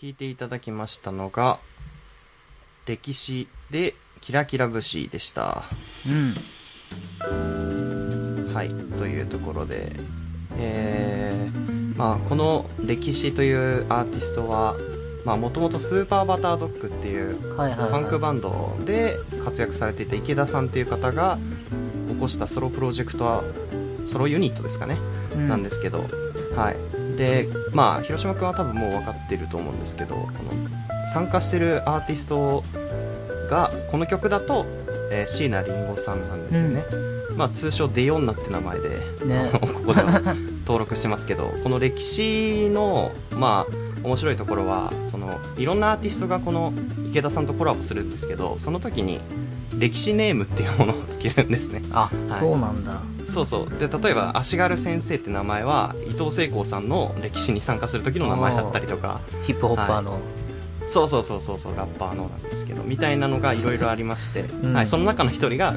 聞いていただきましたのが歴史でキラキラ節でした、うん、はい、というところで、この歴史というアーティストはもともとスーパーバタードッグっていうファンクバンドで活躍されていた池田さんっていう方が起こしたソロプロジェクトはソロユニットですかね、うん、なんですけど、はい、で広島くんは多分もう分かっていると思うんですけど、この参加してるアーティストがこの曲だと、椎名林檎さんなんですよね、うん、通称デヨンナって名前で、ね、ここでは登録してますけどこの歴史の面白いところは、そのいろんなアーティストがこの池田さんとコラボするんですけど、その時に歴史ネームっていうものをつけるんですね。あ、はい、そうなんだ。そうそう。で、例えば足軽先生って名前は伊藤聖光さんの歴史に参加する時の名前だったりとか、ヒップホッパーの、はい、そうそうそうそうそう、ラッパーのなんですけどみたいなのがいろいろありまして、、うん、はい、その中の一人が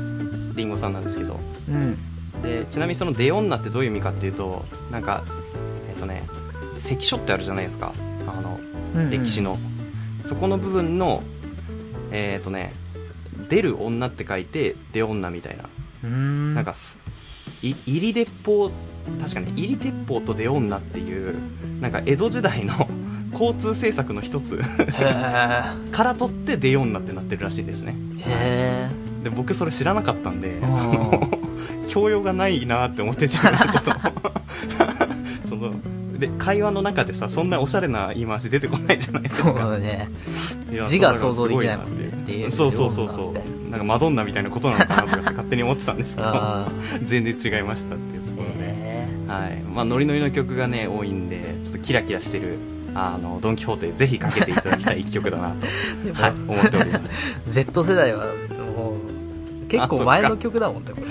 リンゴさんなんですけど、うん、でちなみにそのデオンナってどういう意味かっていうと、なんか関所ってあるじゃないですか、うんうん、歴史のそこの部分の出る女って書いて出女みたいな、なんか入り鉄砲、確かね、入り鉄砲と出女っていうなんか江戸時代の交通政策の一つから取って出女ってなってるらしいですね。へー。で僕それ知らなかったんで教養がないなって思って自分のことそので会話の中でさ、そんなおしゃれな言い回し出てこないじゃないですか。そうだね。字が想像できないもんね。そうそうそうそう、なんかマドンナみたいなことなのかなとか勝手に思ってたんですけど全然違いましたっていうところで、はい、ノリノリの曲がね多いんで、ちょっとキラキラしてるドン・キホーテぜひかけていただきたい一曲だなと、はい、思っておりますZ 世代はもう結構前の曲だもんねこれ。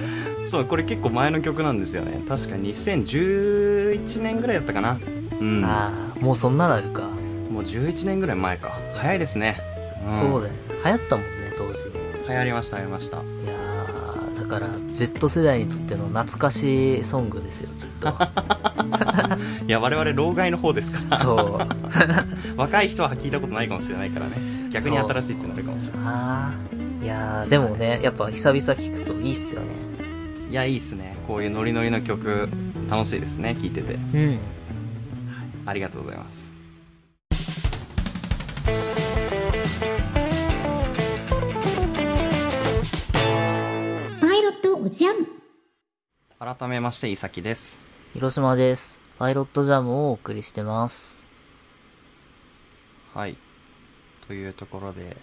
そう、これ結構前の曲なんですよね。確か2011年ぐらいだったかな、うん、ああもうそんななるか、もう11年ぐらい前か。早いですね、うん、そうだね、流行ったもんね当時。流行りました、流行りました。いやだから Z 世代にとっての懐かしいソングですよきっといや我々老害の方ですからそう若い人は聞いたことないかもしれないからね、逆に新しいってなるかもしれない。ああ、いやでもね、やっぱ久々聞くといいっすよね。いや、いいっすね、こういうノリノリの曲楽しいですね、聴いてて、うん、はい、ありがとうございます。パイロットジャム、改めまして伊崎です。広島です。パイロットジャムをお送りしてます。はい、というところで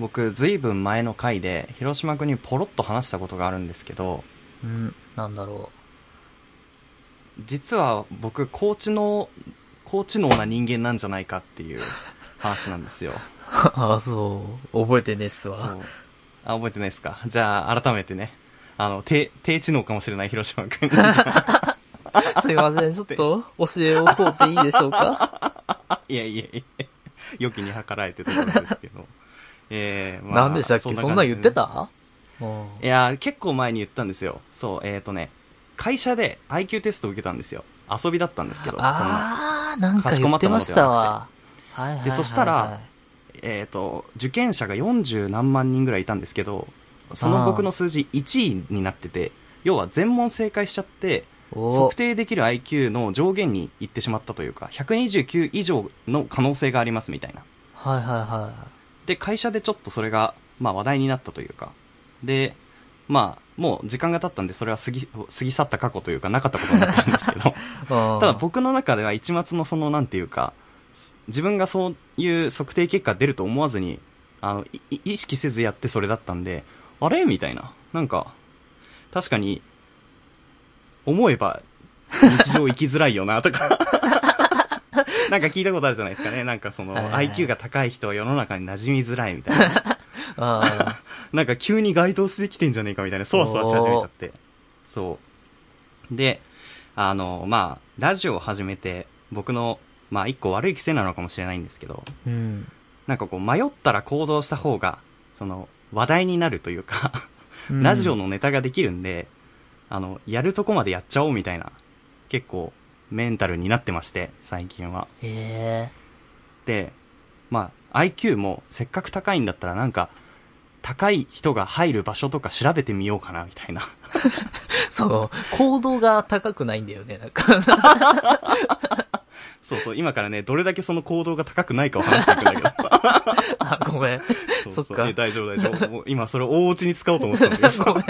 僕ずいぶん前の回で広島君にポロッと話したことがあるんですけど、うん、なんだろう。実は僕高知のな人間なんじゃないかっていう話なんですよああ、そう覚えてねっすわ。そう、あ、覚えてないっすか。じゃあ改めてね、低知能かもしれない広島君すいません、ちょっと教えを請うていいでしょうかいやいやいや、良きに計らえてところですけどなんでしたっけ、そんな言ってた？いや、結構前に言ったんですよ。そう、会社で IQ テストを受けたんですよ。遊びだったんですけど。ああ、なんか言ってましたわ。はいはいはいはい。で、そしたら、受験者が40何万人ぐらいいたんですけど、その僕の数字1位になってて、要は全問正解しちゃって、測定できる IQ の上限に行ってしまったというか、129以上の可能性がありますみたいな。はいはいはい。で、会社でちょっとそれが、話題になったというか。で、もう時間が経ったんで、それは過ぎ去った過去というか、なかったことになったんですけど。ただ僕の中では一末のその、なんていうか、自分がそういう測定結果出ると思わずに、意識せずやってそれだったんで、あれみたいな。なんか、確かに、思えば、日常生きづらいよな、とか。なんか聞いたことあるじゃないですかね。なんかその、IQ が高い人は世の中に馴染みづらいみたいな。あなんか急に該当してきてんじゃねえかみたいな、そわそわし始めちゃって。そう。で、ラジオを始めて、僕の、一個悪い癖なのかもしれないんですけど、うん、なんか迷ったら行動した方が、話題になるというか、ラジオのネタができるんで、やるとこまでやっちゃおうみたいな、結構、メンタルになってまして、最近は。へー。で、まあ、IQ もせっかく高いんだったらなんか、高い人が入る場所とか調べてみようかなみたいなそう行動が高くないんだよねなんかそうそう今からねどれだけその行動が高くないかを話していくんだけどあごめんそっか、大丈夫もう今それ大落ちに使おうと思ってたんだけどごめん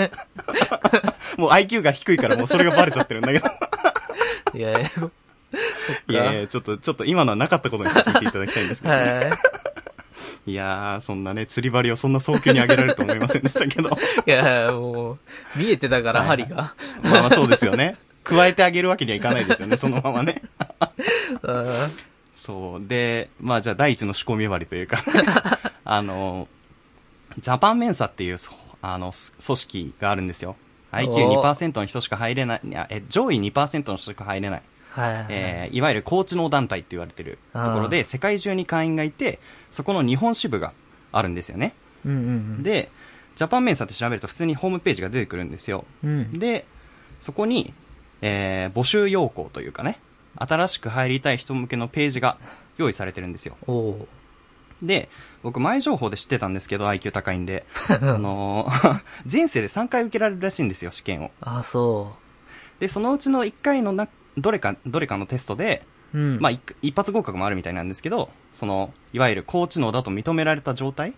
もう IQ が低いからもうそれがバレちゃってるんだけどいやちょっと今のはなかったことにして聞いていただきたいんですけど、ね、いやー、そんなね、釣り針をそんな早急に上げられると思いませんでしたけど。いやもう、見えてたから、針が。まあまあそうですよね。加えてあげるわけにはいかないですよね、そのままね。そう。で、まあじゃあ第一の仕込み針というか、ジャパンメンサっていう、組織があるんですよ。IQ2% の人しか入れない、上位 2% の人しか入れない。いわゆる高知能団体って言われてるところで世界中に会員がいてそこの日本支部があるんですよね、うんうんうん、でジャパンメンサって調べると普通にホームページが出てくるんですよ、うん、でそこに、募集要項というかね新しく入りたい人向けのページが用意されてるんですよ。おで僕前情報で知ってたんですけど IQ 高いんで人生で3回受けられるらしいんですよ試験を。あそうでそのうちの1回の中どれかのテストで、うん、まあ一発合格もあるみたいなんですけど、そのいわゆる高知能だと認められた状態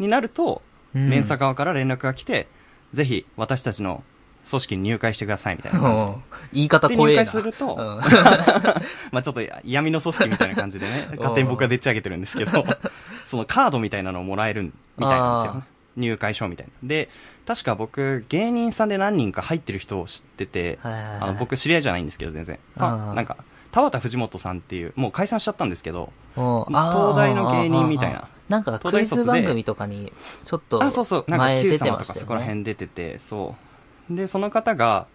になると、うん、メンサ側から連絡が来て、ぜひ私たちの組織に入会してくださいみたいな感じ。言い方怖えな。で入会すると、うん、まあちょっと闇の組織みたいな感じでね、勝手に僕がでっち上げてるんですけど、そのカードみたいなのをもらえるみたいなんですよ。入会証みたいな。で、確か僕、芸人さんで何人か入ってる人を知ってて、僕知り合いじゃないんですけど、全然。なんか、田畑藤本さんっていう、もう解散しちゃったんですけど、東大の芸人みたいな。なんか、クイズ番組とかに、ちょっと前出てましたよね。あ、そうそう。なんか、Q 様とかそこら辺出てて、そう。で、その方が、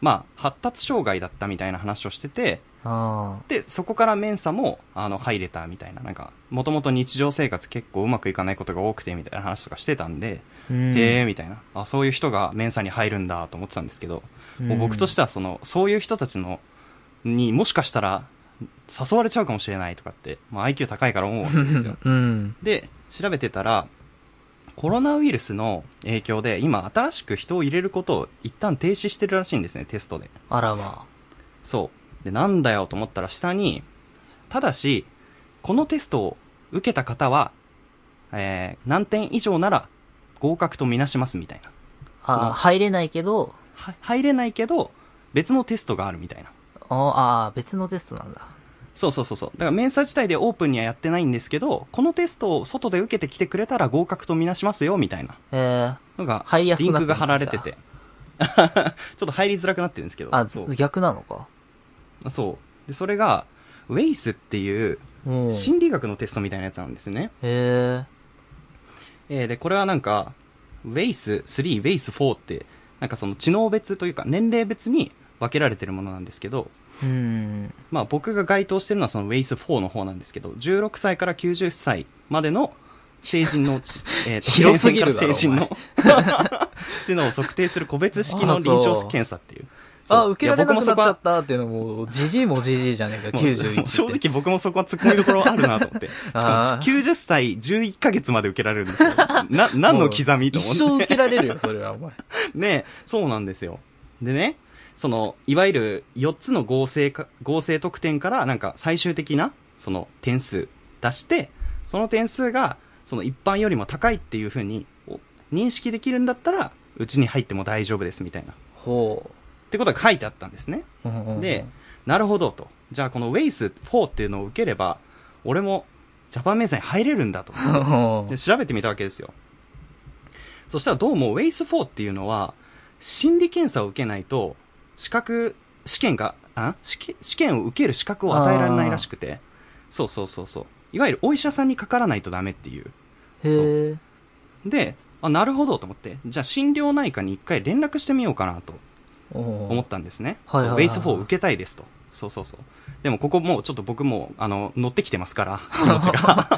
まあ、発達障害だったみたいな話をしてて、でそこからメンサも入れたみたいな、なんかもともと日常生活結構うまくいかないことが多くてみたいな話とかしてたんで、へえみたいな、あそういう人がメンサに入るんだと思ってたんですけど、もう僕としてはそういう人たちのにもしかしたら誘われちゃうかもしれないとかって、まあ、IQ 高いから思うわけですよ、うん、で調べてたらコロナウイルスの影響で今新しく人を入れることを一旦停止してるらしいんですね、テストで。あらまあ。そうでなんだよと思ったら下に、ただしこのテストを受けた方は、何点以上なら合格とみなしますみたいな。あ入れないけど別のテストがあるみたいな。あ別のテストなんだ。そうだからメンサ自体でオープンにはやってないんですけど、このテストを外で受けてきてくれたら合格とみなしますよみたいなのがリンクが貼られててちょっと入りづらくなってるんですけど。あ逆なのか。そうでそれが WAIS っていう心理学のテストみたいなやつなんですね。へえ。でこれはなんか WAIS-III、WAIS-IV ってなんかその知能別というか年齢別に分けられてるものなんですけど、まあ僕が該当してるのはその WAIS-IV の方なんですけど、16歳から90歳までの成人の広すぎるだろ。成人の知能を測定する個別式の臨床検査っていう。あ、受けられなくなっちゃったっていうのも、じじいもじじいじゃねえか、91って。正直僕もそこは突っ込みどころあるなと思って。しかも90歳11ヶ月まで受けられるんですよ。何の刻みと思って。一生受けられるよ、それはお前。ねそうなんですよ。でね、いわゆる4つの合成得点から、なんか最終的な、点数出して、その点数が、一般よりも高いっていう風に認識できるんだったら、うちに入っても大丈夫です、みたいな。ほう。ってことが書いてあったんですね、でなるほどと、じゃあこの WAIS-IV っていうのを受ければ俺もジャパンメンサに入れるんだとで調べてみたわけですよ。そしたらどうも WAIS-IV っていうのは心理検査を受けないと試験を受ける資格を与えられないらしくて、そういわゆるお医者さんにかからないとダメっていう。へえ。でなるほどと思って、じゃあ心療内科に一回連絡してみようかなと思ったんですね。はいはいはい、WAIS-IV を受けたいですと。そう。でもここもうちょっと僕も乗ってきてますから気持ちが。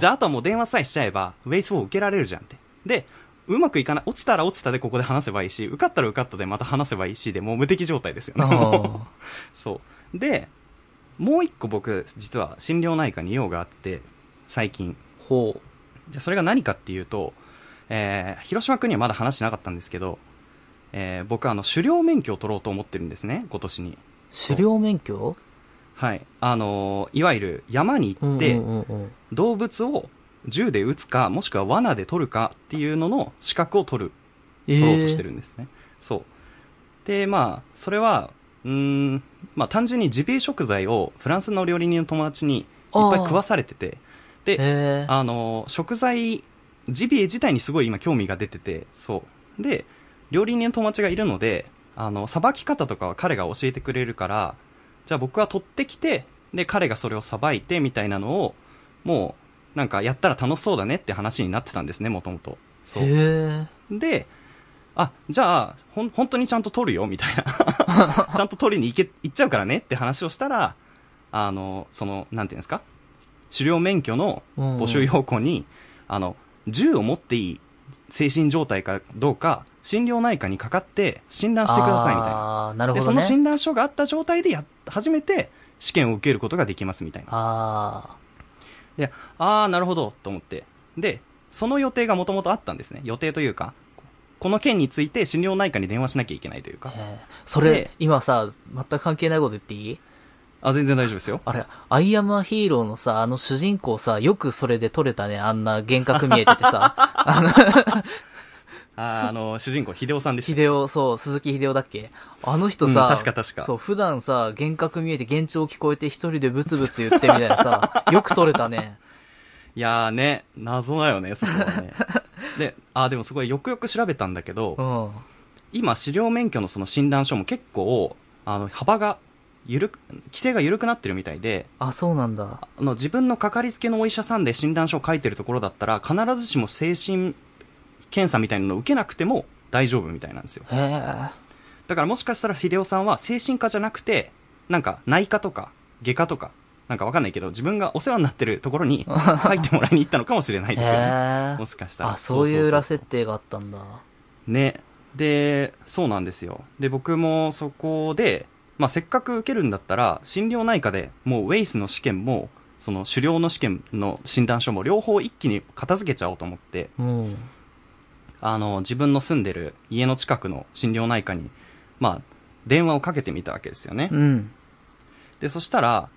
じゃああとはもう電話さえしちゃえばWAIS-IV を受けられるじゃんって。でうまくいかない、落ちたら落ちたでここで話せばいいし、受かったら受かったでまた話せばいいしで、もう無敵状態ですよね。そう。で、もう一個僕、実は心療内科に用があって、最近。ほう。それが何かっていうと、広島君にはまだ話しなかったんですけど、僕狩猟免許を取ろうと思ってるんですね、今年に。狩猟免許？はい。いわゆる山に行って、動物を銃で撃つか、もしくは罠で取るかっていうのの資格を取ろうとしてるんですね。そう。で、まあ、それは、まあ単純にジビエ食材をフランスの料理人の友達にいっぱい食わされてて、で、食材、ジビエ自体にすごい今興味が出てて、そう。で、料理人の友達がいるので、捌き方とかは彼が教えてくれるから、じゃあ僕は取ってきて、で、彼がそれを捌いてみたいなのを、もう、なんかやったら楽しそうだねって話になってたんですね、もともと。そう。で、あ、じゃあ、本当にちゃんと取るよ、みたいな。ちゃんと取りに行っちゃうからねって話をしたら、なんていうんですか、狩猟免許の募集要項に、銃を持っていい精神状態かどうか、心療内科にかかって診断してくださいみたいな。あ、なるほど、ね。で、その診断書があった状態で初めて試験を受けることができますみたいな。で、なるほど、と思って。で、その予定がもともとあったんですね。予定というか、この件について心療内科に電話しなきゃいけないというか。それ、今さ、全く関係ないこと言っていい？あ、全然大丈夫ですよ。あれ、アイアムアヒーローのさ、主人公さ、よくそれで撮れたね、あんな幻覚見えててさ。主人公、秀夫さんでした。秀夫、そう、鈴木秀夫だっけ？あの人さ、うん、確か。そう、普段さ、幻覚見えて幻聴聞こえて一人でブツブツ言ってみたいなさ、よく撮れたね。いやーね、謎だよね、そこはね。で、でもすごいよくよく調べたんだけど、今、狩猟免許のその診断書も結構、規制が緩くなってるみたいで、あ、そうなんだ。自分のかかりつけのお医者さんで診断書を書いてるところだったら、必ずしも精神検査みたいなのを受けなくても大丈夫みたいなんですよ。へー。だからもしかしたら秀夫さんは精神科じゃなくて、なんか内科とか外科とか、なんかわかんないけど、自分がお世話になってるところに入ってもらいに行ったのかもしれないですよね。もしかしたら。あ、そういう裏設定があったんだ。ね。で、そうなんですよ。で、僕もそこで、まあ、せっかく受けるんだったら、心療内科でもうWAIS-IVの試験も、その狩猟の試験の診断書も両方一気に片付けちゃおうと思って、うん、自分の住んでる家の近くの心療内科に、まあ、電話をかけてみたわけですよね。うん、で、そしたら、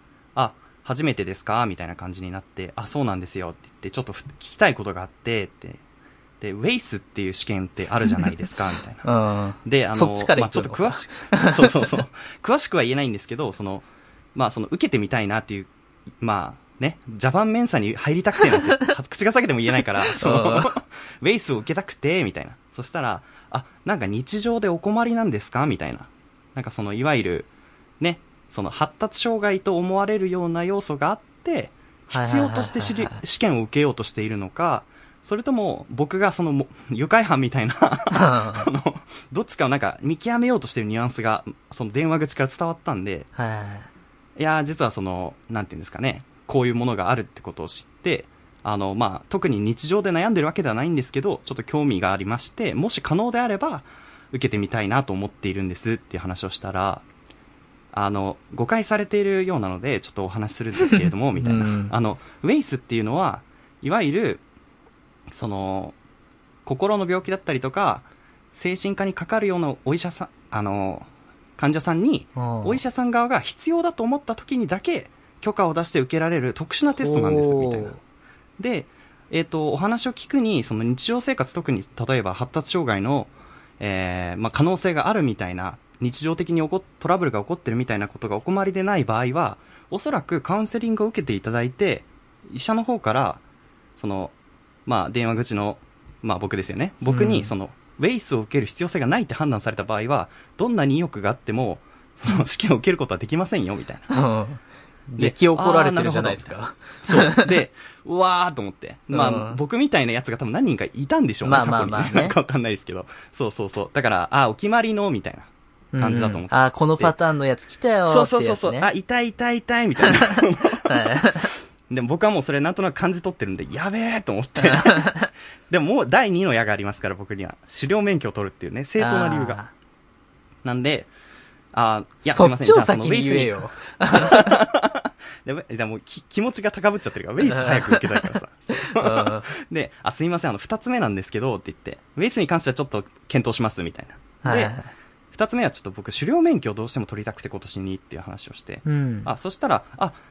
初めてですかみたいな感じになって、そうなんですよって言って、ちょっと聞きたいことがあって、って。で、WAIS-IVっていう試験ってあるじゃないですか、みたいな。で、そっちから言ってるのか。まあ、ちょっと詳しく、そう。詳しくは言えないんですけど、まあ、受けてみたいなっていう、まあ、ね、ジャパンメンサに入りたくてなんて、口が裂けても言えないから、WAIS-IVを受けたくて、みたいな。そしたら、なんか日常でお困りなんですかみたいな。なんかいわゆる、ね、発達障害と思われるような要素があって、必要として試験を受けようとしているのか、それとも、僕が誘拐犯みたいなどっちかをなんか見極めようとしてるニュアンスが、電話口から伝わったんで、いや、実はなんていうんですかね、こういうものがあるってことを知って、まあ、特に日常で悩んでるわけではないんですけど、ちょっと興味がありまして、もし可能であれば、受けてみたいなと思っているんですっていう話をしたら、誤解されているようなので、ちょっとお話しするんですけれども、みたいな。WAIS-IVっていうのは、いわゆる、心の病気だったりとか、精神科にかかるようなお医者さん、患者さんに、お医者さん側が必要だと思った時にだけ許可を出して受けられる特殊なテストなんです、みたいな。で、お話を聞くに、日常生活、特に、例えば発達障害の、まあ、可能性があるみたいな、日常的にトラブルが起こってるみたいなことがお困りでない場合は、おそらくカウンセリングを受けていただいて、医者の方から、まあ、電話口の、まあ、僕ですよね。僕に、WAIS-IVを受ける必要性がないって判断された場合は、どんなに意欲があっても、試験を受けることはできませんよ、みたいな。激怒られてるじゃないですか。そう。で、うわーと思って。まあ、僕みたいなやつが多分何人かいたんでしょうね。まあ、なんかわかんないですけど。そう。だから、お決まりの、みたいな感じだと思って。このパターンのやつ来たよ。そう。痛い、みたいな。でも僕はもうそれなんとなく感じ取ってるんで、やべえと思ってでももう第2の矢がありますから、僕には狩猟免許を取るっていうね、正当な理由が。なんで、いや、すいません、じゃあそのWAISに行く。でも気持ちが高ぶっちゃってるから、WAIS早く受けたいからさ。で、すいません、二つ目なんですけど、って言って、WAISに関してはちょっと検討します、みたいな。で、二つ目はちょっと僕、狩猟免許をどうしても取りたくて今年にっていう話をして、うん、そしたら、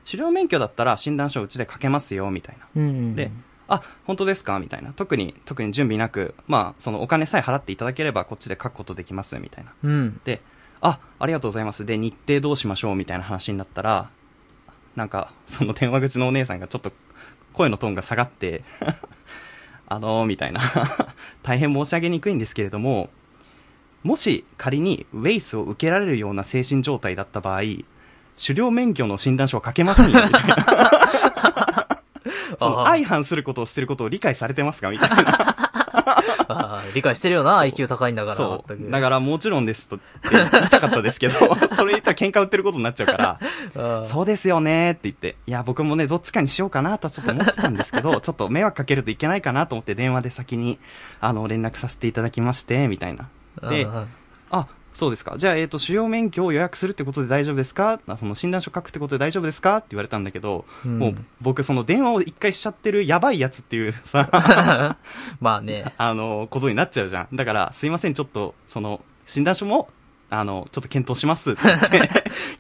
狩猟免許だったら診断書をうちで書けますよ、みたいな。うんうん、で、本当ですかみたいな。特に準備なく、まあ、そのお金さえ払っていただければこっちで書くことできます、みたいな。うん、で、ありがとうございます。で、日程どうしましょうみたいな話になったら、なんか、その電話口のお姉さんがちょっと声のトーンが下がって、みたいな。大変申し上げにくいんですけれども、もし仮にWAISを受けられるような精神状態だった場合、狩猟免許の診断書を書けますねみたいな。相反することをしてることを理解されてますかみたいな。理解してるよな、IQ 高いんだから。そう。だからもちろんですと言いたかったですけど、それ言ったら喧嘩売ってることになっちゃうから、そうですよねって言って、いや、僕もね、どっちかにしようかなとはちょっと思ってたんですけど、ちょっと迷惑かけるといけないかなと思って電話で先に、連絡させていただきまして、みたいな。で、そうですか。じゃあ、狩猟免許を予約するってことで大丈夫ですか？その診断書書くってことで大丈夫ですか？って言われたんだけど、もう僕その電話を一回しちゃってるやばいやつっていうさ、まあね、ことになっちゃうじゃん。だから、すいません、ちょっと、その、診断書も、ちょっと検討しますって言って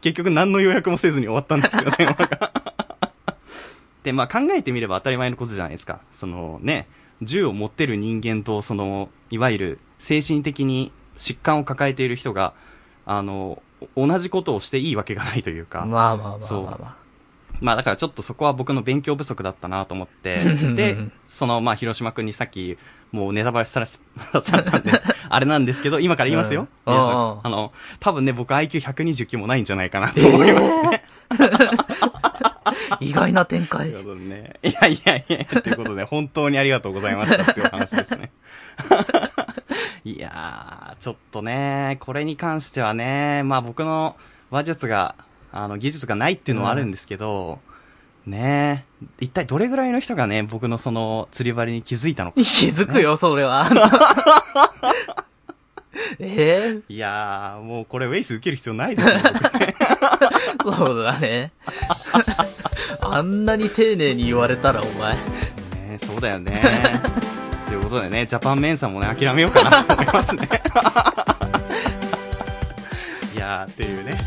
結局何の予約もせずに終わったんですよ、電話が。で、まあ考えてみれば当たり前のことじゃないですか。そのね、銃を持ってる人間と、その、いわゆる、精神的に疾患を抱えている人が同じことをしていいわけがないというか、まあまあまあまあ、そう、まあだからちょっとそこは僕の勉強不足だったなと思ってで、そのまあ広島君にさっきもうネタバレされたんであれなんですけど、今から言いますよ、うん、多分ね、僕 IQ129 もないんじゃないかなと思いますね、意外な展開。ということでね、いやいやいや、ということで本当にありがとうございましたっていう話ですねいやー、ちょっとね、これに関してはね、まあ僕の技術がないっていうのはあるんですけど、うん、ね、一体どれぐらいの人がね、僕のその釣り針に気づいたのか、ね。気づくよ、それは。いやー、もうこれWAIS受ける必要ないですよ、そうだね。あんなに丁寧に言われたら、お前。ね、そうだよね。ということでね、ジャパンメンさんもね、諦めようかなと思いますねいやーっていうね、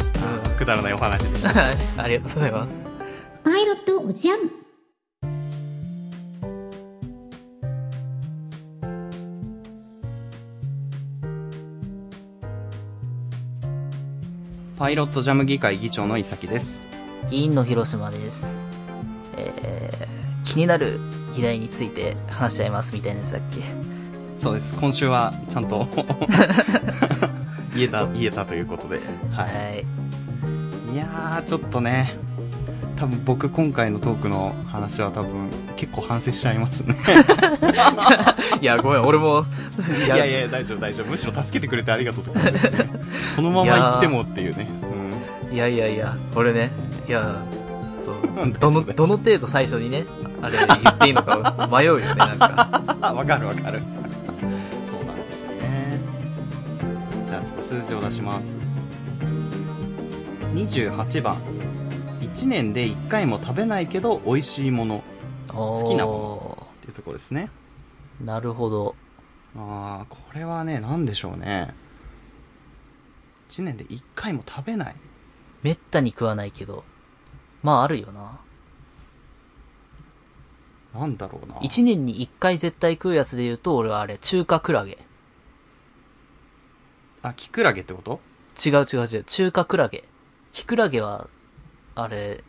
くだらないお話でしたありがとうございます。パイロットおじゃん。パイロットジャム議会議長の伊崎です。議員の広島です。気になる議題について話し合いますみたいなやつだっけ。そうです。今週はちゃんと言えたということで、はい。いやー、ちょっとね、多分僕今回のトークの話は多分結構反省しちゃいますねいや、ごめん、俺もいや大丈夫、むしろ助けてくれてありがとうってことですねこのまま行ってもっていうね、うん、いや俺ね、いやどの程度最初にね、あれ言っていいのか迷うよね、なんか。わかる。そうなんですよね。じゃあちょっと数字を出します。28番。1年で1回も食べないけど美味しいもの。好きなもの。っていうところですね。なるほど。これはね、なんでしょうね。1年で1回も食べない。めったに食わないけど。まああるよな。なんだろうな。一年に一回絶対食うやつで言うと、俺はあれ、中華クラゲ。キクラゲってこと？違う。中華クラゲ。キクラゲは、あれ、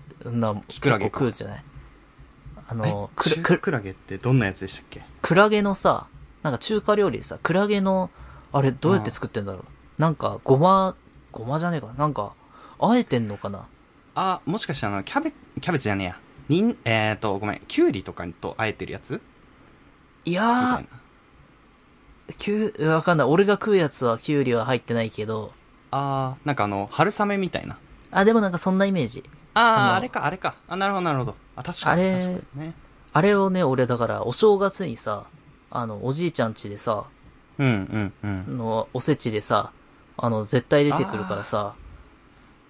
キクラゲ食うじゃない？クラゲってどんなやつでしたっけ？クラゲのさ、なんか中華料理でさ、クラゲの、あれどうやって作ってんだろう？なんか、ごまじゃねえかな？なんか、あえてんのかな？もしかしたらキャベツじゃねえや。キュウリとかとあえてるやつ？いやー、わかんない。俺が食うやつはキュウリは入ってないけど。なんか春雨みたいな。でもなんかそんなイメージ。あれか。なるほど。確かに確かにね。あれをね、俺だからお正月にさ、おじいちゃん家でさ、うんうんうん、のおせちでさ、絶対出てくるからさ、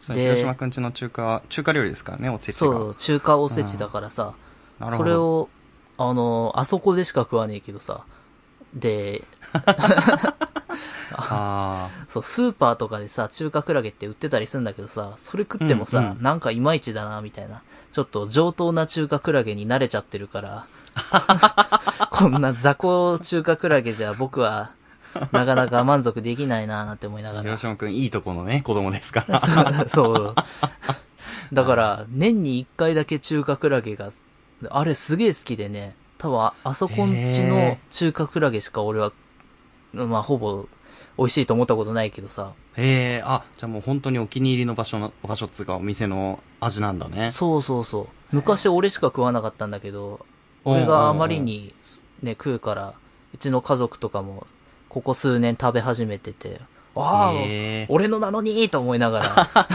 で広島くんちの中華料理ですからね、おせちが。そう、中華おせちだからさ、うん、それをあそこでしか食わねえけどさ、でそう、スーパーとかでさ、中華クラゲって売ってたりするんだけどさ、それ食ってもさ、うんうん、なんかいまいちだなみたいな、ちょっと上等な中華クラゲに慣れちゃってるからこんな雑魚中華クラゲじゃ僕はなかなか満足できないなーなんて思いながら。広島くんいいとこのね、子供ですからそうだから年に1回だけ中華クラゲが、あれすげえ好きでね、多分あそこんちの中華クラゲしか俺はまあほぼ美味しいと思ったことないけどさ。へえ、あ、じゃあもう本当にお気に入りの場所っつうかお店の味なんだね。そうそうそう、昔俺しか食わなかったんだけど、俺があまりにね食うからうちの家族とかもここ数年食べ始めてて、ああ、俺のなのにと思いながら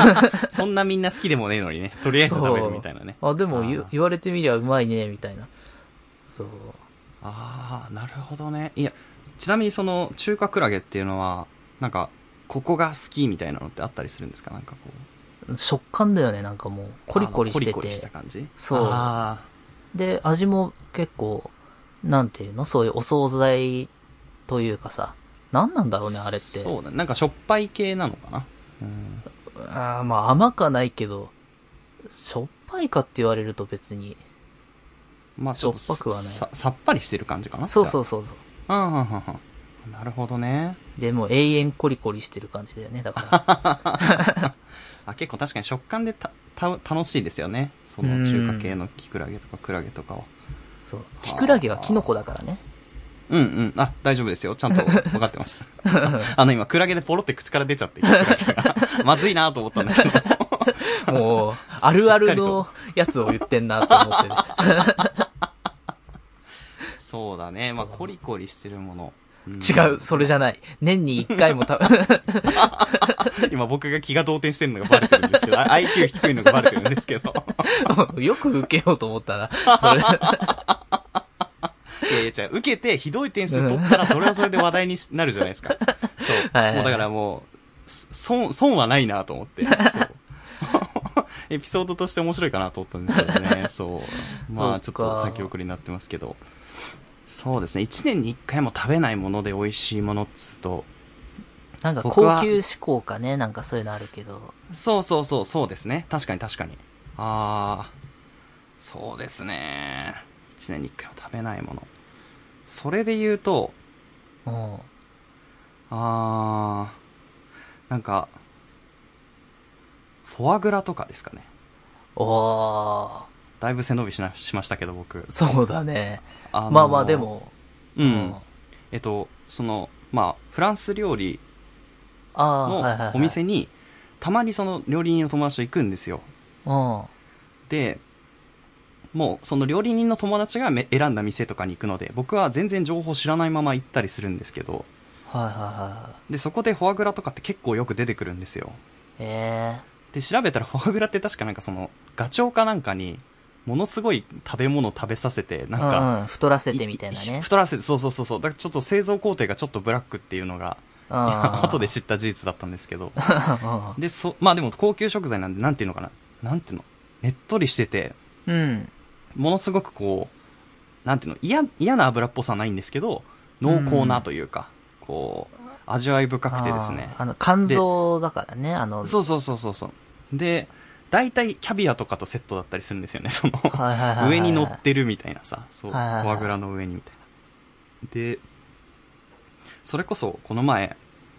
そんなみんな好きでもねえのにね、とりあえず食べるみたいなね。あ、でも言われてみりゃうまいねみたいな。そう、ああ、なるほどね。いや、ちなみにその中華クラゲっていうのはなんかここが好きみたいなのってあったりするんですか？なんかこう食感だよね、なんかもうコリコリしてて、コリコリした感じ。そう、あで味も結構なんていうの、そういうお惣菜というかさ、何なんだろうねあれって。そうだ、なんかしょっぱい系なのかな。うん、あ、まあ甘かないけどしょっぱいかって言われると別に、まあ、しょっぱくはない、さっぱりしてる感じかな。そうそうそうそう。うんうんうんうん、なるほどね。でも永遠コリコリしてる感じだよね、だからあ、結構確かに食感で楽しいですよね、その中華系のキクラゲとかクラゲとかは。そう、キクラゲはキノコだからね。うんうん、あ、大丈夫ですよ、ちゃんと分かってます今クラゲでポロって口から出ちゃってまずいなと思ったんだけどもうあるあるのやつを言ってんなと思ってねそうだね。まあ、コリコリしてるもの。うん、違う、それじゃない。年に1回も今僕が気が動転してるのがバレてるんですけど、IQ 低いのがバレてるんですけど。よく受けようと思ったな、それ。じゃあ受けてひどい点数取ったらそれはそれで話題になるじゃないですか。そう。はいはい、もうだからもう、損はないなと思って。そうエピソードとして面白いかなと思ったんですけどね。そう。まあ、ちょっと先送りになってますけど。そうですね。1年に1回も食べないもので美味しいものっつうと。なんか高級志向かね。なんかそういうのあるけど。そうそうそう、そうですね。確かに確かに。ああ、そうですね。1年に1回も食べないもの。それで言うと、ああ、なんか、フォアグラとかですかね。おー。だいぶ背伸びしましたけど、僕。そうだね。まあまあ、でも。うん。まあ、フランス料理のお店に、たまにその料理人の友達と行くんですよ。で、もうその料理人の友達が選んだ店とかに行くので、僕は全然情報知らないまま行ったりするんですけど。はいはいはい。で、そこでフォアグラとかって結構よく出てくるんですよ。へえ。で、調べたらフォアグラって確かなんかその、ガチョウかなんかに、ものすごい食べ物を食べさせて、なんか、うん、太らせてみたいなね。太らせて、そうそうそうそう。だからちょっと製造工程がちょっとブラックっていうのが、後で知った事実だったんですけど。で、まあでも高級食材なんで、なんていうのかな。なんていうの、ねっとりしてて、うん。ものすごくこう、なんていうの、嫌な脂っぽさはないんですけど、濃厚なというか、うん、こう、味わい深くてですね。肝臓だからね、そうそうそうそうそう。で、大体キャビアとかとセットだったりするんですよね、その、上に乗ってるみたいなさ、そう、フォアグラの上にみたいな。で、それこそ、この前、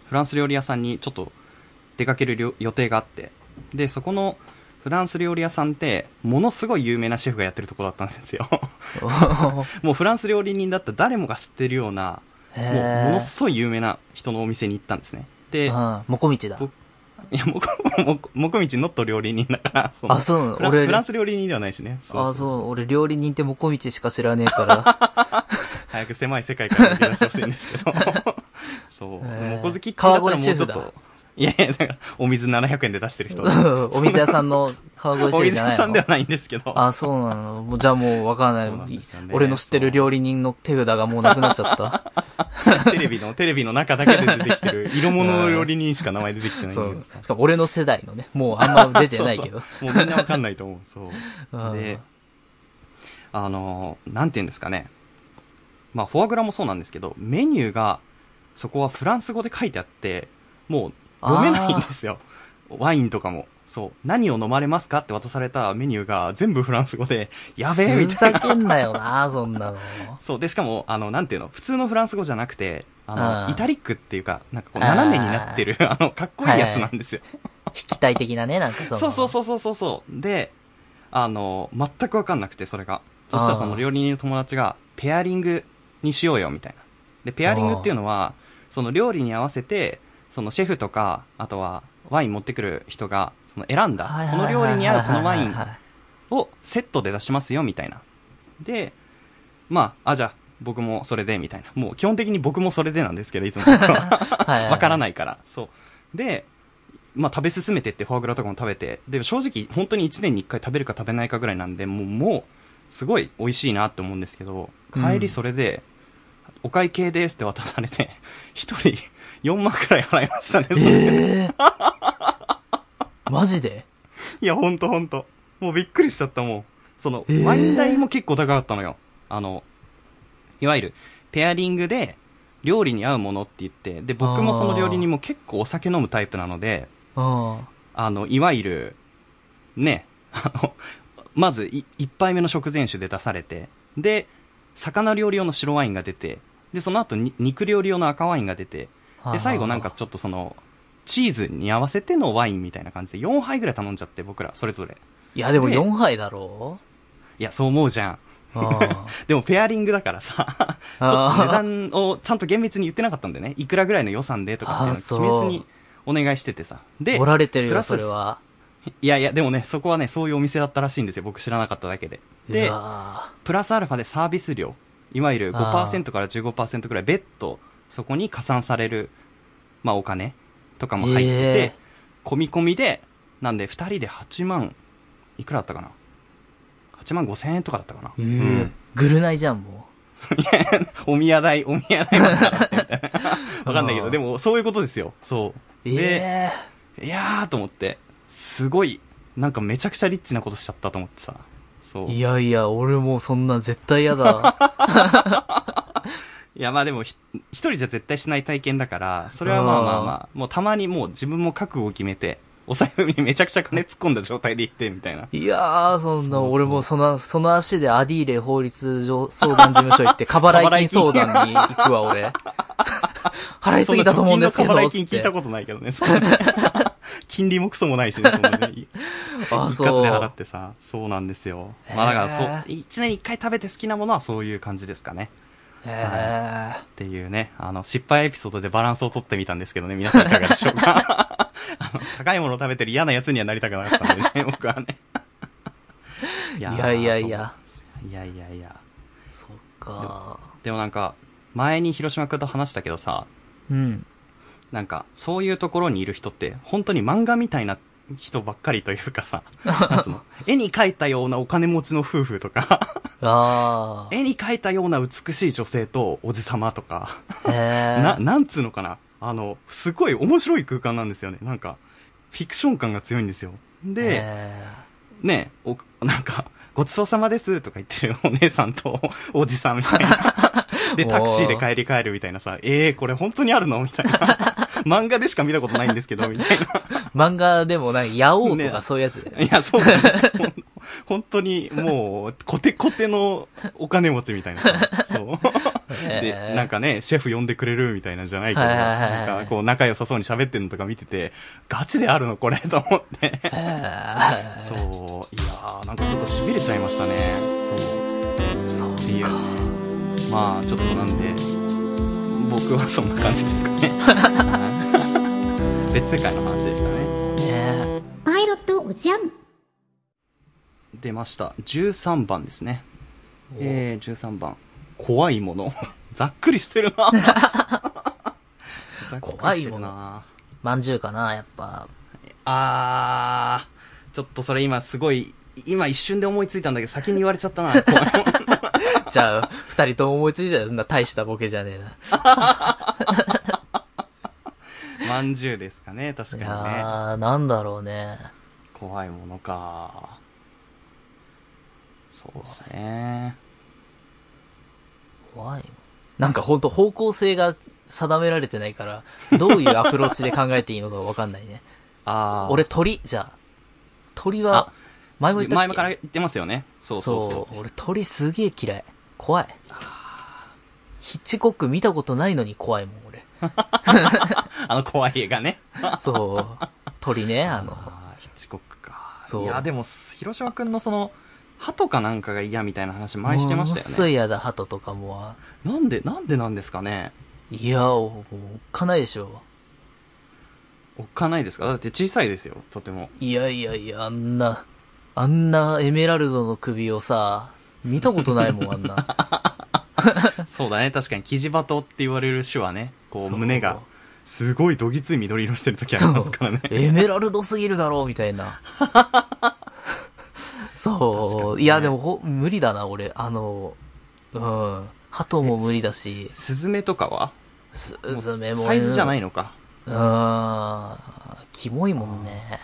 フランス料理屋さんにちょっと出かける予定があって、で、そこのフランス料理屋さんって、ものすごい有名なシェフがやってるとこだったんですよ。もうフランス料理人だったら誰もが知ってるような、ものすごい有名な人のお店に行ったんですね。で、もこみちだ。いや、もこみちノット料理人だから、あ、そう、俺、フランス料理人ではないしね。そうそうそう、あ、そう、俺料理人ってもこみちしか知らねえから。早く狭い世界から抜け出してほしいんですけど。そう、もこ好きって言ったらもうちょっと、いやいや、だから、お水700円で出してる人。お水屋さんの川越市じゃないの。お水屋さんではないんですけど。あ、そうなの。もうじゃあもうわからない。ね、俺の知ってる料理人の手札がもうなくなっちゃった。テレビの中だけで出てきてる。色物の料理人しか名前出てきてないんだけど。そう。しかも俺の世代のね、もうあんま出てないけど。そうそうもうみんなわかんないと思う。そう。で、なんて言うんですかね。まあ、フォアグラもそうなんですけど、メニューが、そこはフランス語で書いてあって、もう、飲めないんですよ。ワインとかも。そう。何を飲まれますかって渡されたメニューが全部フランス語で、やべえみたいな。ふざけんなよな、そんなの。そう。で、しかも、なんていうの、普通のフランス語じゃなくて、イタリックっていうか、なんかこう、斜めになってる、かっこいいやつなんですよ。引き体的なね、なんかそう。で、全くわかんなくて、それが。そしたらその料理人の友達が、ペアリングにしようよ、みたいな。で、ペアリングっていうのは、その料理に合わせて、そのシェフとか、あとはワイン持ってくる人が、その選んだ、この料理に合うこのワインをセットで出しますよ、みたいな。で、まあ、じゃあ、僕もそれで、みたいな。もう基本的に僕もそれでなんですけど、いつも僕は。わからないから。そう。で、まあ食べ進めてって、フォアグラとかも食べて、で、正直、本当に1年に1回食べるか食べないかぐらいなんで、もう、すごい美味しいなって思うんですけど、帰りそれで、お会計ですって渡されて、一人、4万くらい払いましたね。マジで？いや、ほんと。もうびっくりしちゃった、もう。その、ワイン代も結構高かったのよ。いわゆる、ペアリングで、料理に合うものって言って、で、僕もその料理にも結構お酒飲むタイプなので、いわゆる、ね、まず、一杯目の食前酒で出されて、で、魚料理用の白ワインが出て、で、その後、肉料理用の赤ワインが出て、で、最後なんかちょっとその、チーズに合わせてのワインみたいな感じで4杯ぐらい頼んじゃって、僕ら、それぞれ。いや、でも4杯だろう？いや、そう思うじゃん。でもペアリングだからさ、ちょっと値段をちゃんと厳密に言ってなかったんでね、いくらぐらいの予算でとかっていうのを決めずにお願いしててさ。で、おられてるよ、それは。いや、でもね、そこはね、そういうお店だったらしいんですよ。僕知らなかっただけで。で、プラスアルファでサービス料、いわゆる 5% から 15% ぐらい別途、そこに加算される、まあお金とかも入ってて、込み込みで、なんで2人で8万、いくらだったかな ?8 万5千円とかだったかなぐるないじゃん、もう。いや、お宮代なんだってみたいな。わかんないけど、でもそういうことですよ、そう。で、いやーと思って、すごい、なんかめちゃくちゃリッチなことしちゃったと思ってさ、そう。いやいや、俺もうそんな絶対嫌だ。いや、まあでも、一人じゃ絶対しない体験だから、それはまあ、もうたまにもう自分も覚悟を決めて、お財布にめちゃくちゃ金突っ込んだ状態で行って、みたいな。いやー、そんな、そうそう俺もその足でアディーレ法律相談事務所行って、過払い金相談に行くわ、俺。払いすぎだと思うんですけど。過払い金聞いたことないけどね、そうね。金利もクソもないしね、そのね。あ、そう。一括で払ってさ、そうなんですよ。まあだから、一年に一回食べて好きなものはそういう感じですかね。はい、っていうね、失敗エピソードでバランスを取ってみたんですけどね、皆さんいかがでしょうか。高いものを食べてる嫌な奴にはなりたくなかったのでね、僕はね。いや。そっか。でもなんか、前に広島君と話したけどさ、うん。なんか、そういうところにいる人って、本当に漫画みたいな人ばっかりというかさ、絵に描いたようなお金持ちの夫婦とかあ、絵に描いたような美しい女性とおじさまとかなんつうのかな、すごい面白い空間なんですよね。なんかフィクション感が強いんですよ。でね、なんかごちそうさまですとか言ってるお姉さんとおじさんみたいなでタクシーで帰るみたいなさ、これ本当にあるのみたいな漫画でしか見たことないんですけどみたいな漫画でもない、ヤオウとかそういうやつだよね。いや、そうだね。本当に、もう、コテコテのお金持ちみたいな。そう。で、なんかね、シェフ呼んでくれるみたいなんじゃないけど、なんかこう、仲良さそうに喋ってるのとか見てて、ガチであるのこれと思って。そう。いやー、なんかちょっと痺れちゃいましたね。そう。そう。っていう。まあ、ちょっとなんで、僕はそんな感じですかね。別世界の話でしたね。パイロットおじゃん出ました。13番ですね。13番怖いもの。ざっくりしてるな。怖いもの、まんじゅうかな、やっぱ。あー、ちょっとそれ今すごい、今一瞬で思いついたんだけど、先に言われちゃったな。じゃあ、二人とも思いついたら、大したボケじゃねえな。まんじゅうですかね、確かにね。あー、なんだろうね。怖いものか。そうですね。怖い。なんかほんと方向性が定められてないから、どういうアプローチで考えていいのかわかんないね。ああ。俺鳥、じゃあ。鳥は、前も言ったっけ？前から言ってますよね。そうそうそう。そう、俺鳥すげえ嫌い。怖い。ヒッチコック見たことないのに怖いもん、俺。あの怖い映画ね。そう。鳥ね、ヒッチコックか。そう。いや、でも、広島くんのその、鳩かなんかが嫌みたいな話前してましたよね。もうすいやだ、鳩とかも。なんでなんですかね。いや、もうおっかないでしょ。おっかないですか？だって小さいですよ、とても。いやいやいや、あんなエメラルドの首をさ、見たことないもん、あんな。そうだね、確かに、キジバトって言われる種はね、こう、胸が、すごいどぎつい緑色してる時ありますからね。エメラルドすぎるだろう、みたいな。そう、ね、いやでも無理だな俺うん鳩も無理だしスズメとかはスズメもサイズじゃないのかキモいもんね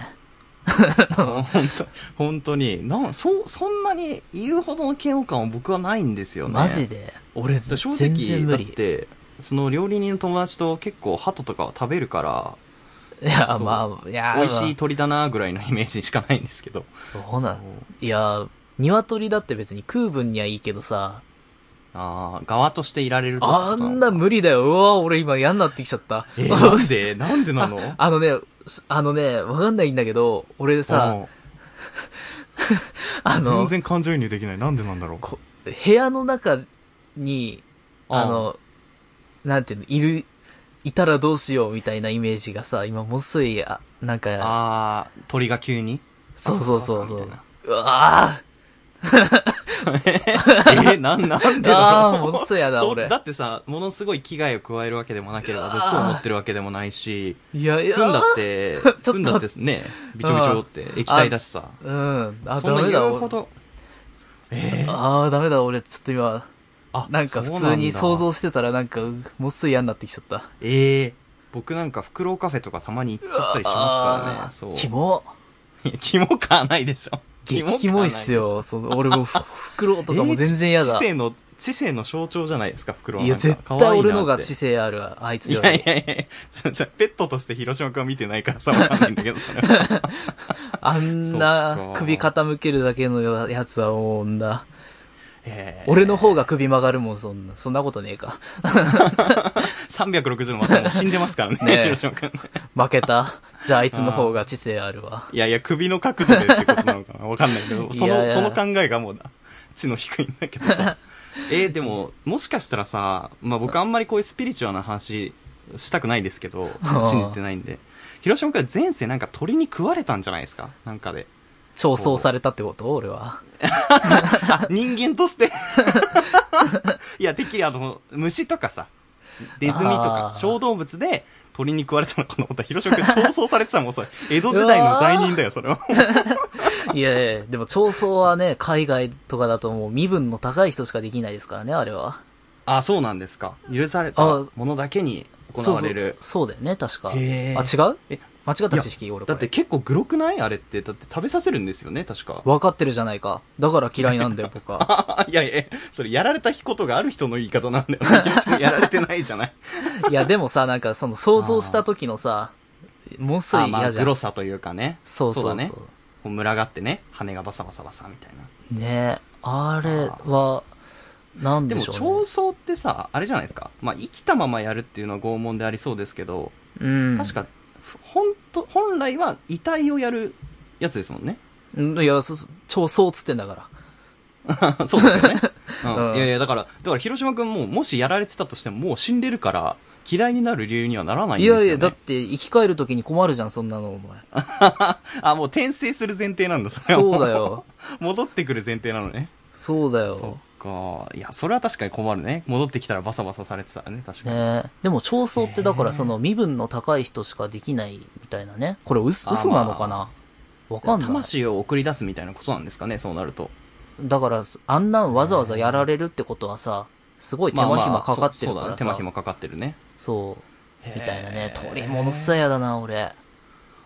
本当にそんなに言うほどの嫌悪感は僕はないんですよねマジで俺正直だってその料理人の友達と結構鳩とかは食べるからいや、まあ、いや、美味しい鳥だなぐらいのイメージしかないんですけど。そうなの。いや、鶏だって別に空分にはいいけどさ。ああ、側としていられるとか。あんな無理だよ。うわ、俺今嫌になってきちゃった。なんでなの？あのね、わかんないんだけど、俺さ、全然感情移入できない。なんでなんだろう。部屋の中に、なんていうの、いたらどうしようみたいなイメージがさ、今もうすい、なんか。ああ、鳥が急に？そうそうそうそう。うわなんでだろう？ああ、もうすいやだ、俺。だってさ、ものすごい危害を加えるわけでもなければ、毒を持ってるわけでもないし。いやいや。ふんだってね、びちょびちょって液体だしさ。うん。あ、ダメだ、俺。ああ、ダメだ、俺、ちょっと今。あ、なんか普通に想像してたらなんかもうすぐ嫌になってきちゃった。僕なんかフクロウカフェとかたまに行っちゃったりしますからね。そう。キモ。キモかないでしょ。激キモいっすよ。俺もフクロウとかも全然嫌だ。知性の象徴じゃないですか、フクロウ。いや絶対俺のが知性あるあいつより。いやペットとして広島君は見てないからさわかんないんだけどそれは。あんな首傾けるだけのやつはもう女。俺の方が首曲がるもん、そんなことねえか。360の股も死んでますからね。広島君負けた。じゃああいつの方が知性あるわ。いやいや、首の角度でってことなのかなわかんないけど、その考えがもう知の低いんだけどさ。でも、もしかしたらさ、まあ、僕あんまりこういうスピリチュアルな話したくないですけど、信じてないんで。広島君は前世なんか鳥に食われたんじゃないですかなんかで。調創されたってこと俺は。人間として。いや、てっきり虫とかさ、ネズミとか、小動物で鳥に食われたのかと思ったら、広島くん調創されてたもん、それ。江戸時代の罪人だよ、それは。いやいや、でも調創はね、海外とかだともう身分の高い人しかできないですからね、あれは。あ、そうなんですか。許されたものだけに行われる。そうだよね、確か。あ、違う？間違った知識俺これ。だって結構グロくないあれって。だって食べさせるんですよね確か。分かってるじゃないか。だから嫌いなんだよ、僕は。いやいや、それやられたことがある人の言い方なんだよ。やられてないじゃない。いや、でもさ、なんかその想像した時のさ、もうすぐ嫌じゃん。グロさというかね。そうだね。群がってね、羽がバサバサバサみたいな。ねえ、あれは、なんでしょうね。でも、調査ってさ、あれじゃないですか。まあ、生きたままやるっていうのは拷問でありそうですけど、確か、本来は遺体をやるやつですもんね。いや、超そうつってんだから。そうですよね。いやいや、だから広島くんもしやられてたとしてももう死んでるから嫌いになる理由にはならないんですよね。いやいや、だって生き返るときに困るじゃん、そんなのお前。あ、もう転生する前提なんだ、それは。そうだよ。戻ってくる前提なのね。そうだよ。か。いや、それは確かに困るね。戻ってきたらバサバサされてたらね、確かに。でも、調層ってだから、その身分の高い人しかできないみたいなね。これ嘘なのかな、わかんない。魂を送り出すみたいなことなんですかね、そうなると。だから、あんなんわざわざやられるってことはさ、すごい手間暇かかってるからさ。まあまあ、そうだね、手間暇かかってるね。そう。みたいなね。鳥、ものすごい嫌だな、俺。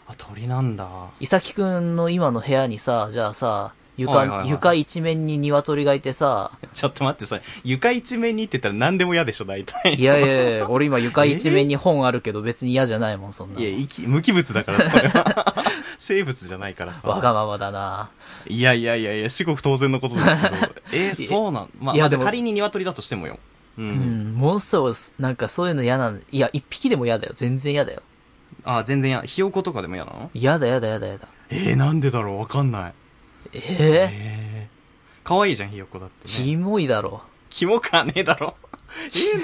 あ、鳥なんだ。伊崎くんの今の部屋にさ、じゃあさ、床一面に鶏がいてさ。ちょっと待って、それ、床一面にって言ったら何でも嫌でしょ、大体。いやいやいや、俺今床一面に本あるけど別に嫌じゃないもん、そんな。いや、無機物だから、それは。生物じゃないからさ。わがままだな。いやいやいやいや、至極当然のことだけど。そうなん。まあ、いやでも仮に鶏だとしてもよ。うん。モンスターは、なんかそういうの嫌なの。いや、一匹でも嫌だよ。全然嫌だよ。あ、全然嫌。ひよことかでも嫌なの？嫌だ。なんでだろう、わかんない。かわいいじゃん、ひよこだって、ね。キモいだろ。キモかねえだろ。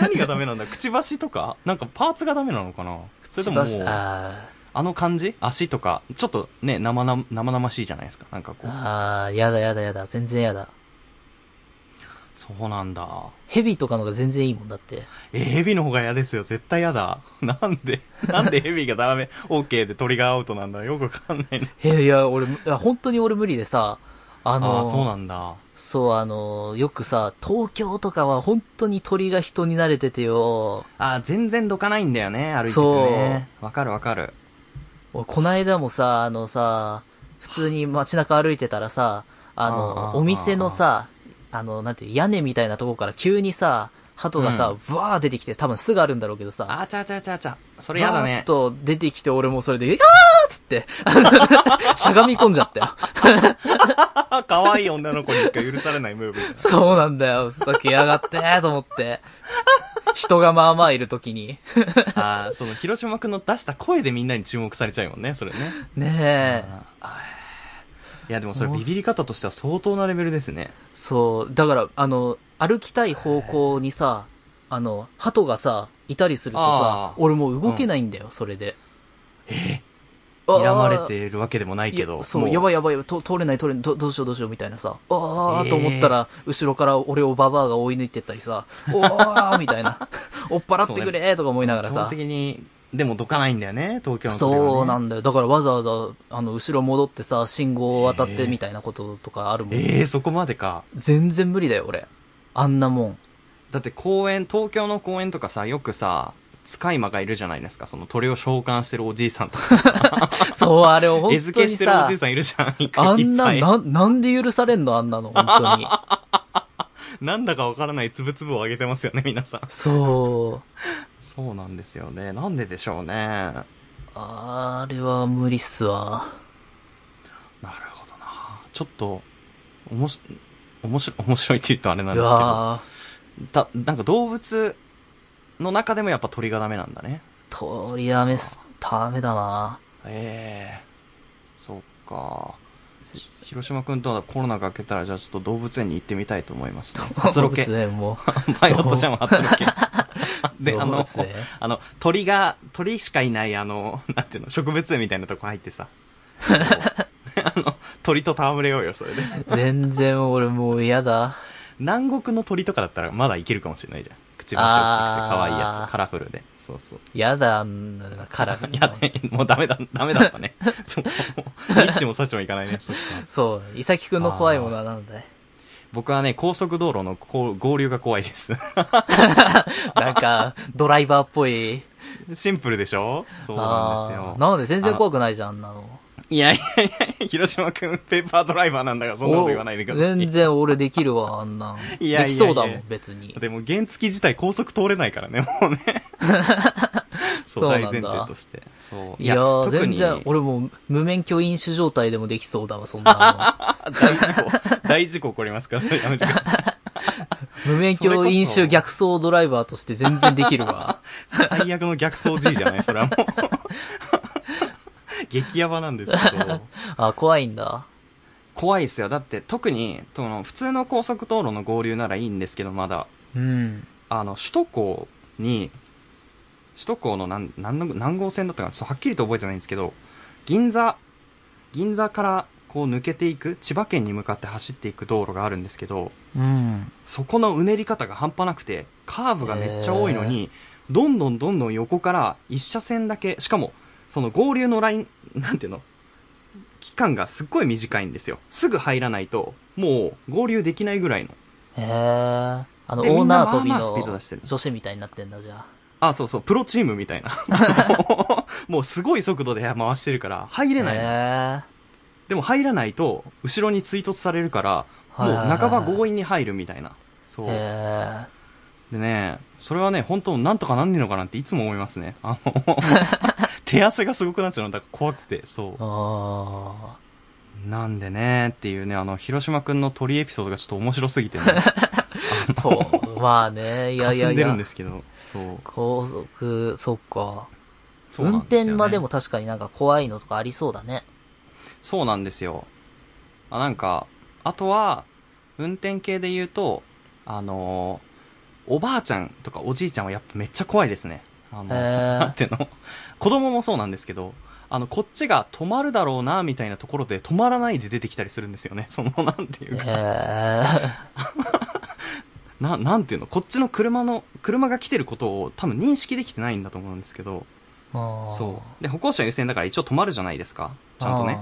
何がダメなんだ？くちばしとか？なんかパーツがダメなのかな？それとももう、あの感じ？足とか、ちょっとね、生々しいじゃないですか。なんかこう。ああ、やだ。全然やだ。そうなんだ。ヘビとかのが全然いいもんだって。ヘビの方が嫌ですよ。絶対嫌だ。なんでヘビがダメ、OK で鳥がアウトなんだ。よくわかんないね。いや、俺、本当に俺無理でさ、そうなんだ。そう、よくさ、東京とかは本当に鳥が人に慣れててよ。全然どかないんだよね、歩いててね。そう。わかる。俺、こないだもさ、普通に街中歩いてたらさ、お店のさ、なんていう、屋根みたいなとこから急にさ、鳩がさ、ブワー出てきて、多分巣があるんだろうけどさ。ちゃ。それやだね。バーッと出てきて、俺もそれで、つって、しゃがみ込んじゃったよ。可愛い女の子にしか許されないムーブ。そうなんだよ。ふざけやがって、と思って。人がまあまあいるときに。その、広島くんの出した声でみんなに注目されちゃうもんね、それね。ねえ。いやでもそれビビり方としては相当なレベルですね。そう。だから、歩きたい方向にさ、鳩がさ、いたりするとさ、俺もう動けないんだよ、それで。睨まれてるわけでもないけど。そう、やばい、通れない、どうしよう、みたいなさ。と思ったら、後ろから俺をババアが追い抜いてったりさ、みたいな。追っ払ってくれとか思いながらさ。基本的にでもどかないんだよね、東京の人は、ね。そうなんだよ。だからわざわざ、後ろ戻ってさ、信号を渡ってみたいなこととかあるもん。そこまでか。全然無理だよ、俺。あんなもん。だって東京の公園とかさ、よくさ、使い魔がいるじゃないですか、その鳥を召喚してるおじいさんとか。そう、あれを本当にさ。餌付けしてるおじいさんいるじゃん。なんで許されんの、あんなの、本当に。なんだかわからないつぶつぶをあげてますよね、皆さん。そうなんですよね。なんででしょうね。あれは無理っすわ。なるほどな。ちょっと、面白いって言うとあれなんですけど。なんか動物の中でもやっぱ鳥がダメなんだね。鳥ダメだな。そっか。広島くんとはコロナが明けたら、じゃあちょっと動物園に行ってみたいと思います、ね。動物園も。パイロットちゃんも初ロケ。で、鳥しかいない、なんていうの、植物園みたいなとこ入ってさ。鳥と戯れようよ、それで。全然俺もう嫌だ。南国の鳥とかだったらまだいけるかもしれないじゃん。くちばし大きくて可愛いやつ、カラフルで。そう。嫌だ、あんなカラフル。もうダメだったね。そう。ニッチもサチもいかないね。そう。伊崎くんの怖いものはなんだい？僕はね、高速道路の合流が怖いです。なんか、ドライバーっぽい。シンプルでしょ？そうなんですよ。なので全然怖くないじゃん、あんなの。いや、広島くん、ペーパードライバーなんだから、そんなこと言わないでください。全然俺できるわ、あんなん。できそうだもん、別に。でも原付自体高速通れないからね、もうね。そう、大前提として。そう。いや、全然、俺もう無免許飲酒状態でもできそうだわ、そんなの。大事故起こりますから、それやめてください。無免許飲酒逆走ドライバーとして全然できるわ。最悪の逆走 G じゃない、それはもう。激ヤバなんですけど。怖いんだ。怖いっすよ。だって、特に、普通の高速道路の合流ならいいんですけど、まだ。うん。首都高の何号線だったかな、はっきりと覚えてないんですけど、銀座からこう抜けていく、千葉県に向かって走っていく道路があるんですけど、うん、そこのうねり方が半端なくて、カーブがめっちゃ多いのに、どんどんどんどん横から一車線だけ、しかもその合流のライン、なんていうの、期間がすっごい短いんですよ。すぐ入らないともう合流できないぐらいの。へー、あのオーナー飛びの女子みたいになってんだ。じゃあ、あ、そうそう、プロチームみたいなもうすごい速度で回してるから入れないの。でも入らないと後ろに追突されるから、もう半ば強引に入るみたいな。そうでね、それはね、本当なんとかなんねえのかなっていつも思いますね。手汗がすごくなっちゃうのだから怖くて。そう、あ、なんでねっていうね、あの広島くんの鳥エピソードがちょっと面白すぎてねそうまあね、いやいやいや、霞んでるんですけど。そう高速、そっか、そうなんですよね。運転はでも確かになんか怖いのとかありそうだね。そうなんですよ。あ、なんかあとは運転系で言うと、おばあちゃんとかおじいちゃんはやっぱめっちゃ怖いですね。なんていうの、子供もそうなんですけど、こっちが止まるだろうなみたいなところで止まらないで出てきたりするんですよね。その、なんていうかなんていうの、こっちの車が来てることを多分認識できてないんだと思うんですけど。そうで、歩行者優先だから一応止まるじゃないですか、ちゃんとね。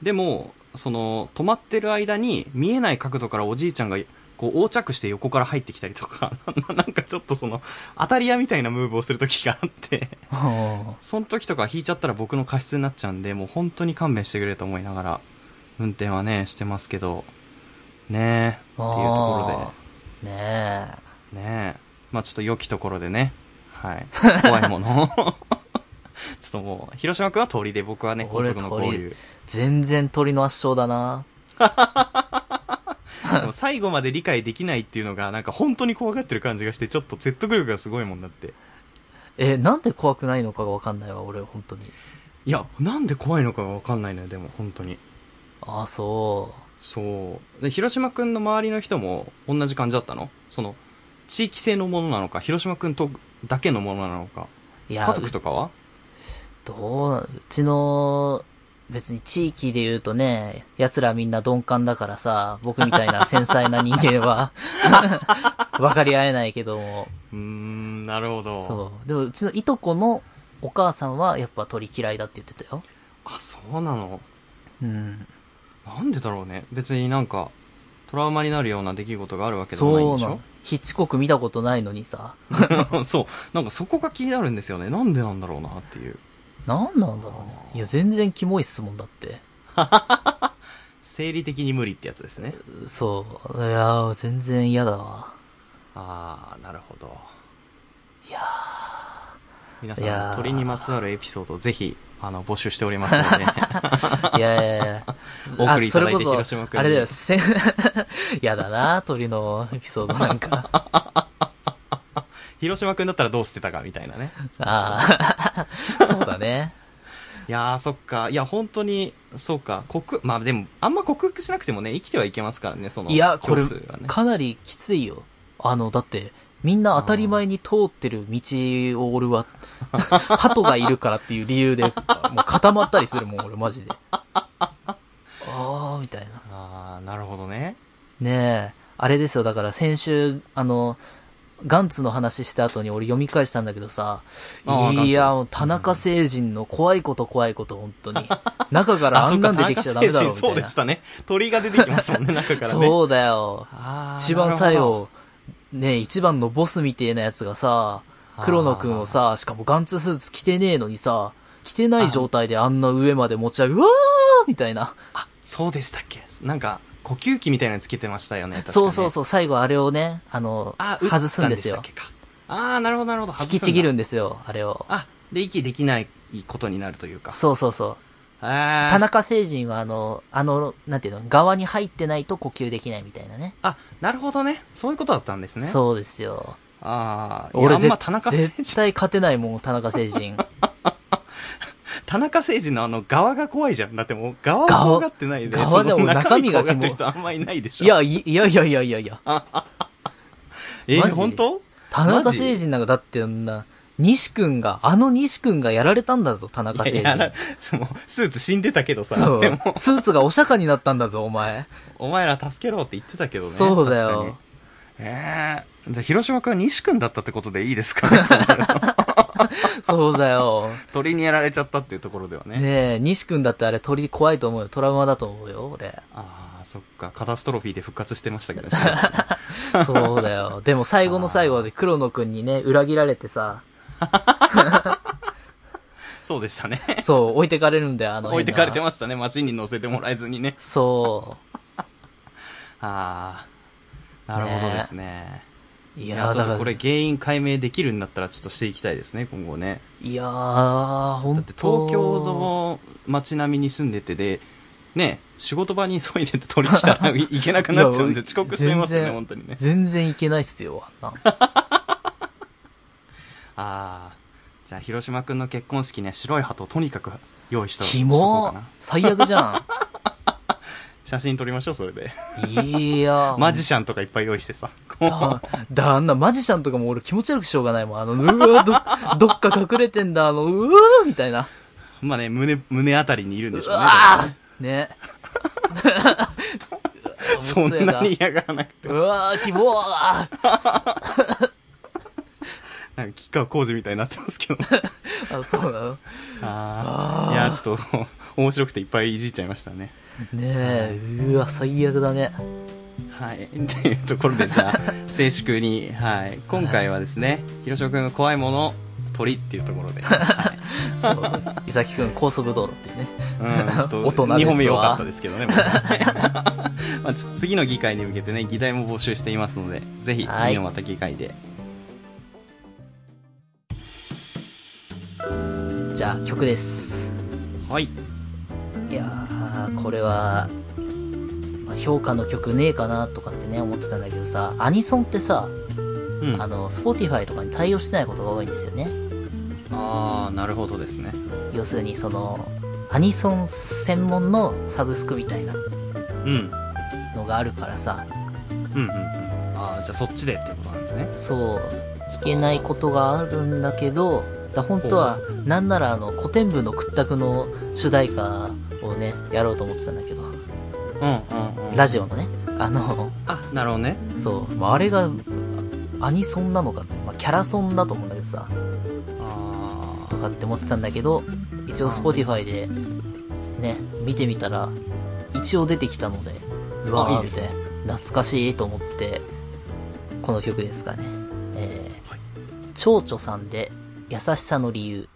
でもその止まってる間に見えない角度からおじいちゃんがこう横着して横から入ってきたりとかなんかちょっとその当たり屋みたいなムーブをする時があってその時とか引いちゃったら僕の過失になっちゃうんで、もう本当に勘弁してくれと思いながら運転はねしてますけどね。えっていうところでねえまあちょっと良きところでね、はい怖いものをちょっともう広島くんは鳥で、僕はね高速の交流。全然鳥の圧勝だな最後まで理解できないっていうのがなんか本当に怖がってる感じがして、ちょっと説得力がすごいもんだって。なんで怖くないのかが分かんないわ俺本当に。いや、なんで怖いのかが分かんないのよでも本当に。ああ、そうで、広島くんの周りの人も同じ感じだったの？その地域性のものなのか、広島くんとだけのものなのか。いや、家族とかはどうなの？うちの別に地域で言うとね、奴らみんな鈍感だからさ、僕みたいな繊細な人間は分かり合えないけども。なるほど。そう。でもうちのいとこのお母さんはやっぱ鳥嫌いだって言ってたよ。あ、そうなの。うん。なんでだろうね。別になんかトラウマになるような出来事があるわけでもないんでしょ？そうなの。ヒッチコック見たことないのにさ。そう。なんかそこが気になるんですよね。なんでなんだろうなっていう。なんなんだろうね。いや、全然キモいっすもんだって。生理的に無理ってやつですね。そう。いや、全然嫌だわ。あー、なるほど。いやー。皆さん、鳥にまつわるエピソードをぜひ、募集しておりますので。いやいやいや。お送りいただいて、広島くん。あれだよ、嫌だな、鳥のエピソードなんか。広島くんだったらどうしてたかみたいなね。ああ、そうだね。いやー、そっか。いや、本当に、そうか。まあでも、あんま克服しなくてもね、生きてはいけますからね、その、ね。いや、これ、かなりきついよ。だって、みんな当たり前に通ってる道を俺は、鳩がいるからっていう理由で、もう固まったりするもん、俺マジで。あー、みたいな。あー、なるほどね。ねえ、あれですよ、だから先週、ガンツの話した後に俺読み返したんだけどさ、いや、田中星人の怖いこと、本当に。中からあんなん出てきちゃダメだろ、みたいな。そうでしたね。鳥が出てきますもんね、中からね。そうだよ。一番最後、ね、一番のボスみてえなやつがさ、黒野くんをさ、しかもガンツスーツ着てねえのにさ、着てない状態であんな上まで持ち上げ、うわーみたいな。あ、そうでしたっけ？なんか、呼吸器みたいなのつけてましたよね。そうそう、最後あれをね、外すんですよ。ああ、なるほどなるほど。引きちぎるんですよ、あれを。あ、で、息できないことになるというか。そう。田中星人はなんていうの、側に入ってないと呼吸できないみたいなね。あ、なるほどね。そういうことだったんですね。そうですよ。ああ、俺絶対勝てないもん、田中星人。田中星人の側が怖いじゃん。だってもう、側は怖がってないで。側じゃもう中身が怖がってる人あんまいないでしょ。いや。本当？田中星人なんかだってあんな、西君がやられたんだぞ、田中誠二。スーツ死んでたけどさ。そう。でもスーツがお釈迦になったんだぞ、お前。お前ら助けろって言ってたけどね。そうだよ。じゃあ広島君は西君だったってことでいいですかね。そうだよ。鳥にやられちゃったっていうところではね。ねえ、西君だってあれ鳥怖いと思うよ。トラウマだと思うよ、俺。ああ、そっか。カタストロフィーで復活してましたけどね。そうだよ。でも最後の最後で黒野君にね、裏切られてさ。そうでしたね。そう、置いてかれるんだよ、置いてかれてましたね。マシンに乗せてもらえずにね。そう。ああ、なるほどですね。いや、ちょっとこれ原因解明できるんだったらちょっとしていきたいですね、今後ね。いやー、ほんとだって東京の街並みに住んでてで、ね、仕事場に急いでて取り来たら行けなくなっちゃうんで遅刻してますね、本当にね。全然行けないっすよ、あんな。あー、じゃあ広島くんの結婚式ね、白い鳩をとにかく用意したら。キモー、最悪じゃん。写真撮りましょう、それで。いやマジシャンとかいっぱい用意してさ。あんなマジシャンとかも俺気持ち悪くしょうがないもん。うわどっか隠れてんだ、うわみたいな。まあね、胸あたりにいるんでしょうね。ああね。そんなに嫌がらなくても。うわー、キモー。なんか、吉川浩司みたいになってますけど。あ、そうなの。ああ。いや、ちょっと、面白くていっぱいいじっちゃいましたね。ねえ、うわ、最悪だね。はい。というところで、じゃあ、静粛に、はい。今回はですね、広島くんが怖いもの、鳥っていうところで。はい、そう。伊崎くん、高速道路っていうね。うん、ちょっと、2本目良かったですけどね。まあ、次の議会に向けてね、議題も募集していますので、ぜひ、次のまた議会で。じゃあ曲です。はい。いやー、これは、まあ、評価の曲ねえかなとかってね思ってたんだけどさ、アニソンってさ、うん、Spotify とかに対応してないことが多いんですよね。あー、なるほどですね。要するにそのアニソン専門のサブスクみたいなのがあるからさ、うん、うんうん。あー、じゃあそっちでってことなんですね。そう、聞けないことがあるんだけど、本当はなんなら古典部の屈託の主題歌をねやろうと思ってたんだけど、うんうんうん、ラジオのねあ、なるほどね。そう、まあ、あれがアニソンなのか、まあ、キャラソンだと思うんだけどさあとかって思ってたんだけど、一応 Spotify でね見てみたら一応出てきたので、うわーみたいな、懐かしいと思って、この曲ですかね。はい、蝶々さんで優しさの理由。